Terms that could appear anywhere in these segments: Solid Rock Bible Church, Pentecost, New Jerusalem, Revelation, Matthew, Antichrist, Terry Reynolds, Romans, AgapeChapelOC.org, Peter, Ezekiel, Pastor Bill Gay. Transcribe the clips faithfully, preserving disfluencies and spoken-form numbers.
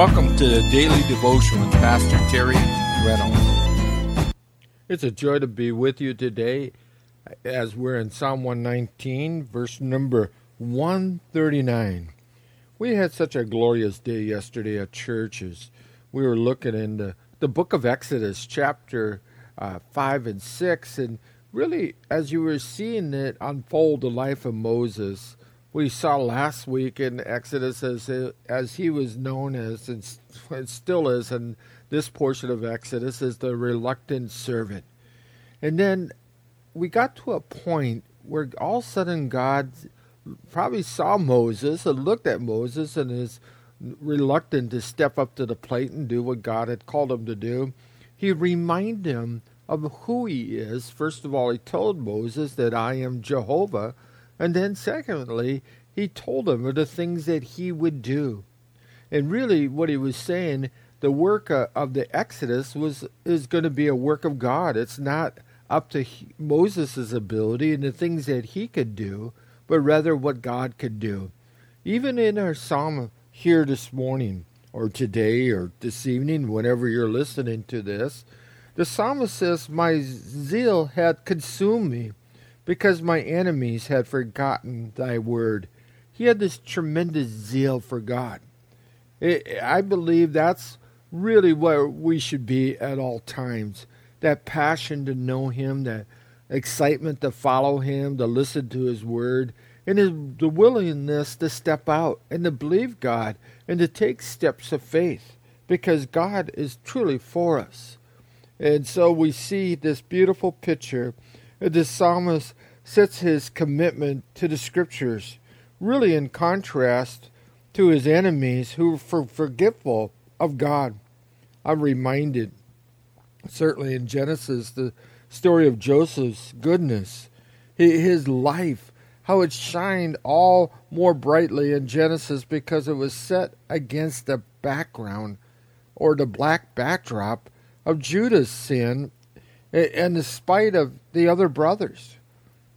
Welcome to the Daily Devotion with Pastor Terry Reynolds. It's a joy to be with you today as we're in Psalm one nineteen, verse number one thirty-nine. We had such a glorious day yesterday at churches. We were looking in the, the book of Exodus, chapter uh, five and six, and really, as you were seeing it unfold, the life of Moses. We saw last week in Exodus, as as he was known as, and still is, and this portion of Exodus is the reluctant servant. And then we got to a point where all of a sudden God probably saw Moses and looked at Moses and is reluctant to step up to the plate and do what God had called him to do. He reminded him of who he is. First of all, he told Moses that I am Jehovah. And then secondly, he told him of the things that he would do. And really what he was saying, the work of the Exodus was is going to be a work of God. It's not up to Moses' ability and the things that he could do, but rather what God could do. Even in our psalm here this morning, or today, or this evening, whenever you're listening to this, the psalmist says, my zeal hath consumed me, because my enemies had forgotten thy word. He had this tremendous zeal for God. It, I believe that's really where we should be at all times. That passion to know him, that excitement to follow him, to listen to his word, and his, the willingness to step out and to believe God and to take steps of faith, because God is truly for us. And so we see this beautiful picture. The psalmist sets his commitment to the scriptures really in contrast to his enemies who were forgetful of God. I'm reminded, certainly in Genesis, the story of Joseph's goodness, his life, how it shined all more brightly in Genesis because it was set against the background or the black backdrop of Judah's sin. And in spite of the other brothers,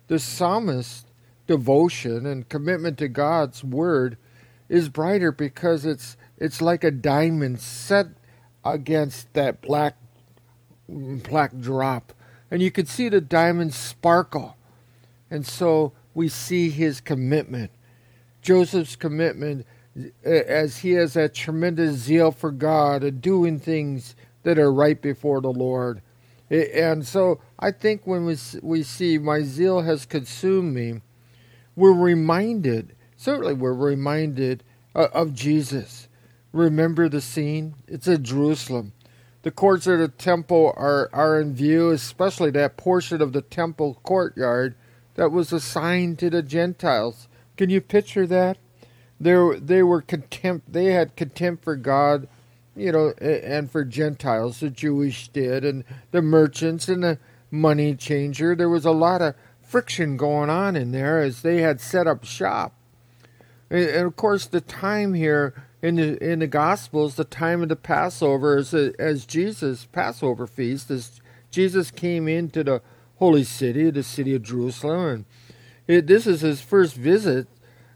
the psalmist's devotion and commitment to God's word is brighter because it's it's like a diamond set against that black black drop, and you could see the diamond sparkle. And so we see his commitment, Joseph's commitment, as he has that tremendous zeal for God and doing things that are right before the Lord. And so I think when we we see my zeal has consumed me, we're reminded, certainly we're reminded of Jesus. Remember the scene? It's in Jerusalem. The courts of the temple are, are in view, especially that portion of the temple courtyard that was assigned to the Gentiles. Can you picture that? They, they were contempt. They had contempt for God, you know, and for Gentiles, the Jewish did, and the merchants and the money changer. There was a lot of friction going on in there as they had set up shop. And of course, the time here in the in the Gospels, the time of the Passover, is as, as Jesus' Passover feast, as Jesus came into the holy city, the city of Jerusalem, and it, this is his first visit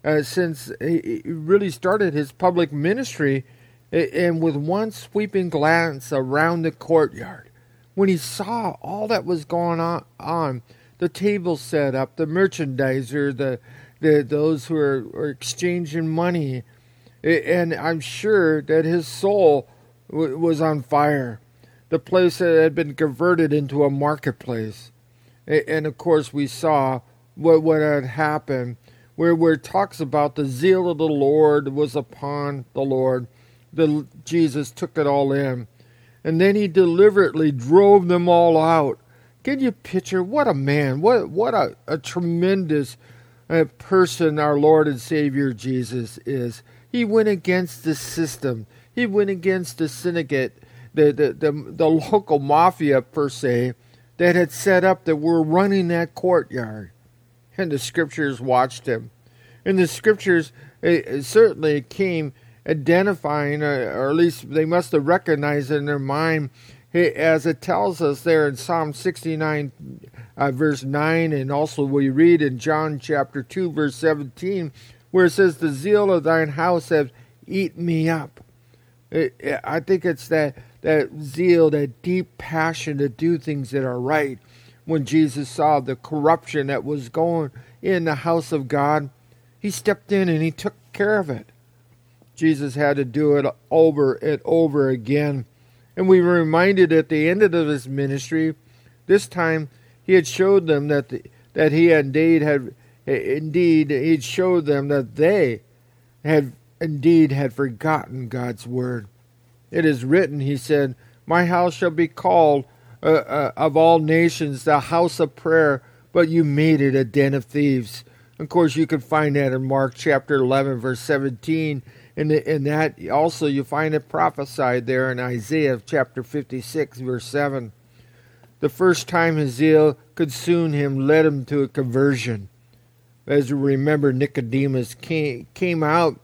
uh, since he really started his public ministry. And with one sweeping glance around the courtyard, when he saw all that was going on, the table set up, the merchandiser, the, the those who are, are exchanging money, and I'm sure that his soul w- was on fire. The place that had been converted into a marketplace. And of course we saw what, what had happened, where, where it talks about the zeal of the Lord was upon the Lord. The, Jesus took it all in, and then he deliberately drove them all out. Can you picture what a man, what what a, a tremendous uh, person our Lord and Savior Jesus is? He went against the system. He went against the syndicate, the the the, the local mafia per se, that had set up that were running that courtyard. And the scriptures watched him, and the scriptures uh, certainly came identifying, or at least they must have recognized in their mind, as it tells us there in Psalm sixty-nine, uh, verse nine, and also we read in John chapter two, verse seventeen, where it says, the zeal of thine house hath eaten me up. It, it, I think it's that, that zeal, that deep passion to do things that are right. When Jesus saw the corruption that was going in the house of God, he stepped in and he took care of it. Jesus had to do it over and over again. And we were reminded at the end of his ministry, this time he had showed them that the, that he indeed had indeed he had showed them that they had indeed had forgotten God's word. It is written, he said, "My house shall be called uh, uh, of all nations the house of prayer, but you made it a den of thieves." Of course, you can find that in Mark chapter eleven, verse seventeen, and and that also you find it prophesied there in Isaiah chapter fifty-six, verse seven. The first time his zeal consumed him led him to a conversion. As you remember, Nicodemus came, came out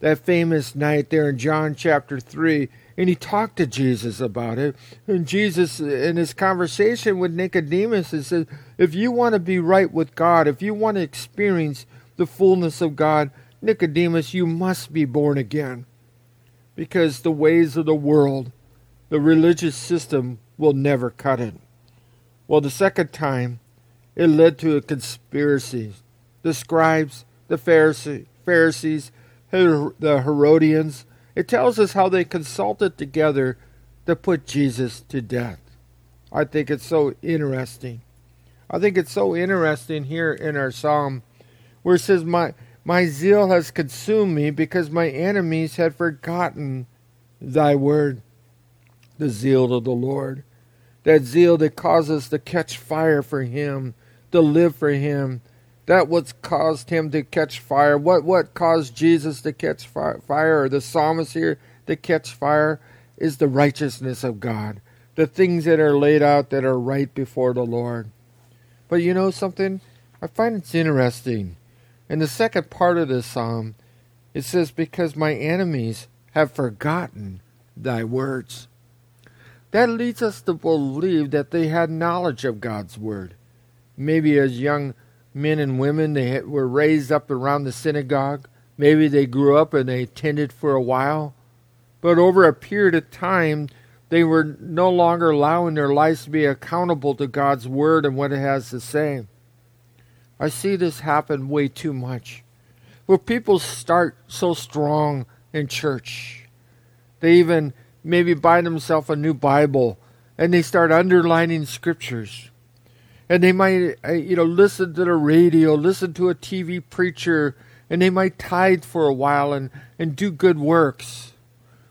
that famous night there in John chapter three, and he talked to Jesus about it. And Jesus, in his conversation with Nicodemus, he said, if you want to be right with God, if you want to experience the fullness of God, Nicodemus, you must be born again. Because the ways of the world, the religious system, will never cut it. Well, the second time, it led to a conspiracy. The scribes, the Pharisee, Pharisees, the Herodians, it tells us how they consulted together to put Jesus to death. I think it's so interesting. I think it's so interesting here in our psalm where it says, My my zeal has consumed me because my enemies had forgotten thy word. The zeal of the Lord. That zeal that causes us to catch fire for him, to live for him. That what's caused him to catch fire. What what caused Jesus to catch fire, fire, or the psalmist here to catch fire, is the righteousness of God. The things that are laid out that are right before the Lord. But you know something? I find it's interesting. In the second part of this psalm, it says, because my enemies have forgotten thy words. That leads us to believe that they had knowledge of God's word. Maybe as young men and women, they were raised up around the synagogue. Maybe they grew up and they attended for a while. But over a period of time, they were no longer allowing their lives to be accountable to God's word and what it has to say. I see this happen way too much. Well, people start so strong in church. They even maybe buy themselves a new Bible, and they start underlining scriptures. And they might, you know, listen to the radio, listen to a T V preacher, and they might tithe for a while and, and do good works.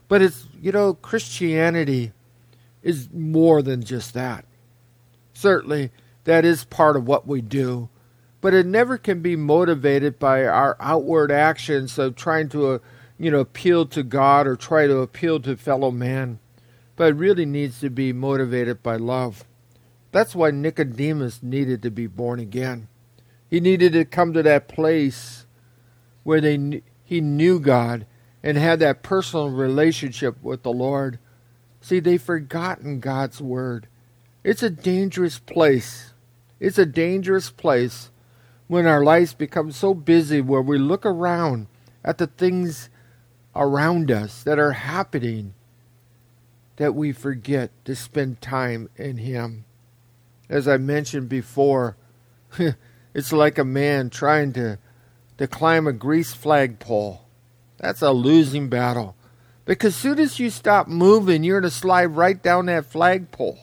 But it's, you know, Christianity is more than just that. Certainly, that is part of what we do. But it never can be motivated by our outward actions of trying to uh, you know, appeal to God or try to appeal to fellow man. But it really needs to be motivated by love. That's why Nicodemus needed to be born again. He needed to come to that place where they he knew God and had that personal relationship with the Lord. See, they've forgotten God's word. It's a dangerous place. It's a dangerous place when our lives become so busy where we look around at the things around us that are happening, that we forget to spend time in him. As I mentioned before, it's like a man trying to, to climb a grease flagpole. That's a losing battle. Because soon as you stop moving, you're going to slide right down that flagpole.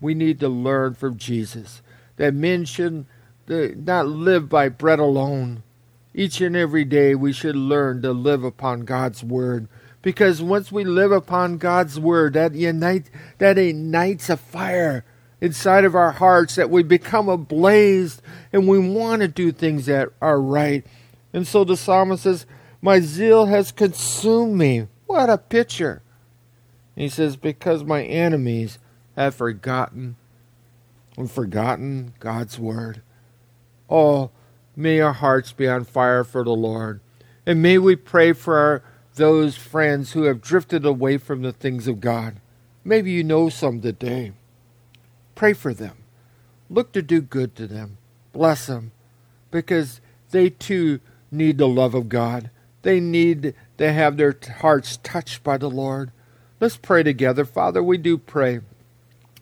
We need to learn from Jesus that men should not live by bread alone. Each and every day we should learn to live upon God's word. Because once we live upon God's word, that unites, that ignites a fire inside of our hearts that we become ablaze and we want to do things that are right. And so the psalmist says, my zeal has consumed me. What a picture. And he says, because my enemies have forgotten, have forgotten God's word. Oh, may our hearts be on fire for the Lord. And may we pray for our, those friends who have drifted away from the things of God. Maybe you know some today. Pray for them. Look to do good to them. Bless them. Because they too need the love of God. They need to have their hearts touched by the Lord. Let's pray together. Father, we do pray.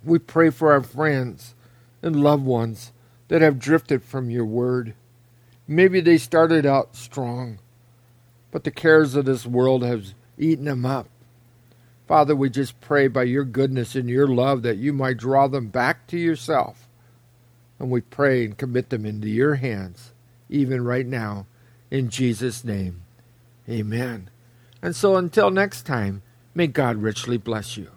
We pray for our friends and loved ones that have drifted from your word. Maybe they started out strong, but the cares of this world have eaten them up. Father, we just pray by your goodness and your love that you might draw them back to yourself. And we pray and commit them into your hands, even right now, in Jesus' name. Amen. And so until next time, may God richly bless you.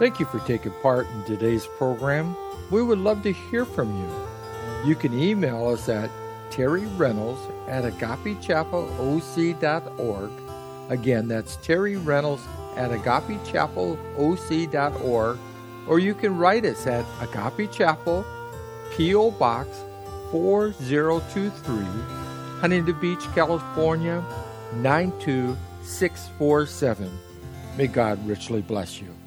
Thank you for taking part in today's program. We would love to hear from you. You can email us at Terry Reynolds at Agape Chapel O C dot org. Again, that's Terry Reynolds at Agape Chapel O C dot org. Or you can write us at Agape Chapel, P O. Box four zero two three, Huntington Beach, California, nine two six four seven. May God richly bless you.